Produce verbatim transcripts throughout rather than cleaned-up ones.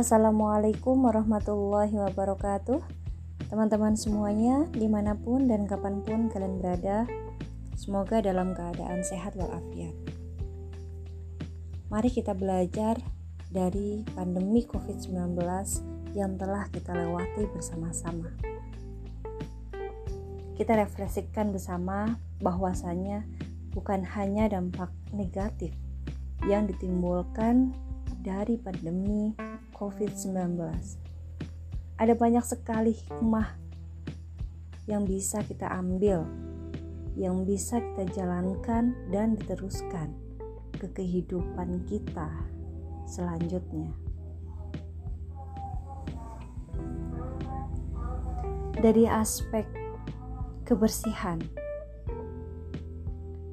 Assalamualaikum warahmatullahi wabarakatuh. Teman-teman semuanya, dimanapun dan kapanpun kalian berada, semoga dalam keadaan sehat walafiat. Mari kita belajar dari pandemi covid sembilan belas yang telah kita lewati bersama-sama. Kita refleksikan bersama bahwasannya bukan hanya dampak negatif yang ditimbulkan dari pandemi covid sembilan belas. Ada banyak sekali hikmah yang bisa kita ambil, yang bisa kita jalankan dan diteruskan ke kehidupan kita selanjutnya. Dari aspek kebersihan,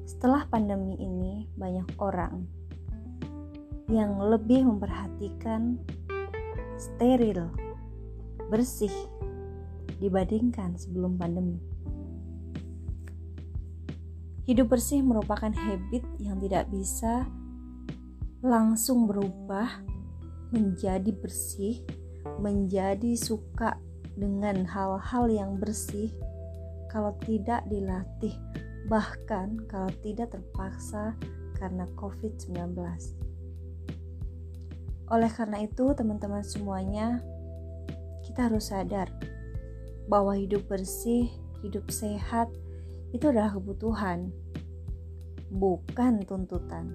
setelah pandemi ini banyak orang yang lebih memperhatikan steril, bersih dibandingkan sebelum pandemi. Hidup bersih merupakan habit yang tidak bisa langsung berubah menjadi bersih, menjadi suka dengan hal-hal yang bersih kalau tidak dilatih, bahkan kalau tidak terpaksa karena covid sembilan belas. Oleh karena itu, teman-teman semuanya, kita harus sadar bahwa hidup bersih, hidup sehat itu adalah kebutuhan, bukan tuntutan.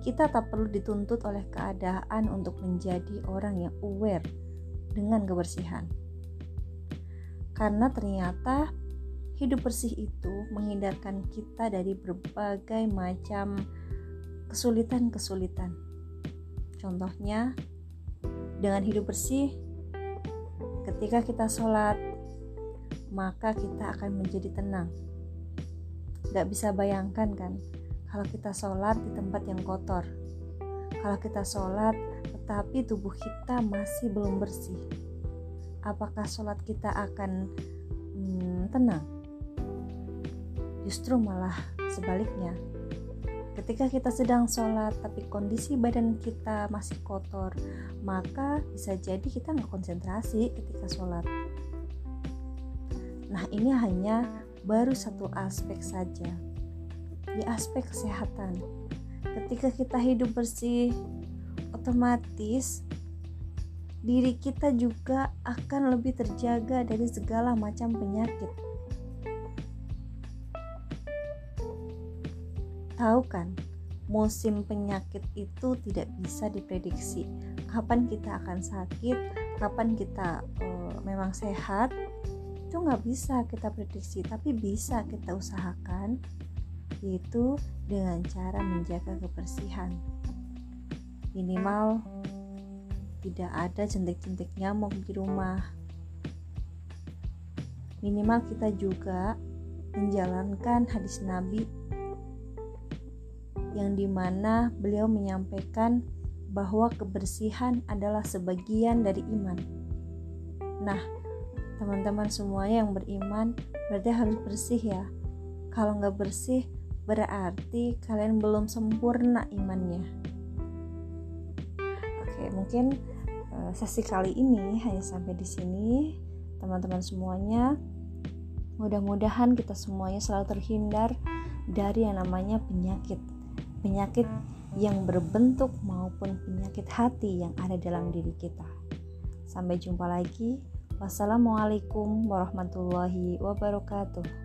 Kita tak perlu dituntut oleh keadaan untuk menjadi orang yang aware dengan kebersihan. Karena ternyata hidup bersih itu menghindarkan kita dari berbagai macam kesulitan-kesulitan. Contohnya, dengan hidup bersih, ketika kita sholat, maka kita akan menjadi tenang. Gak bisa bayangkan kan, kalau kita sholat di tempat yang kotor, kalau kita sholat tetapi tubuh kita masih belum bersih, apakah sholat kita akan hmm, tenang? Justru malah sebaliknya. Ketika kita sedang sholat tapi kondisi badan kita masih kotor, maka bisa jadi kita nggak konsentrasi ketika sholat. Nah, ini hanya baru satu aspek saja, di aspek kesehatan. Ketika kita hidup bersih, otomatis diri kita juga akan lebih terjaga dari segala macam penyakit. Tahu kan, musim penyakit itu tidak bisa diprediksi. Kapan kita akan sakit, kapan kita e, memang sehat, itu nggak bisa kita prediksi. Tapi bisa kita usahakan, yaitu dengan cara menjaga kebersihan. Minimal tidak ada jentik-jentik nyamuk di rumah. Minimal kita juga menjalankan hadis Nabi, yang dimana beliau menyampaikan bahwa kebersihan adalah sebagian dari iman. Nah, teman-teman semuanya yang beriman berarti harus bersih ya. Kalau nggak bersih, berarti kalian belum sempurna imannya. Oke, mungkin sesi kali ini hanya sampai di sini, teman-teman semuanya. Mudah-mudahan kita semuanya selalu terhindar dari yang namanya penyakit. Penyakit yang berbentuk maupun penyakit hati yang ada dalam diri kita. Sampai jumpa lagi. Wassalamualaikum warahmatullahi wabarakatuh.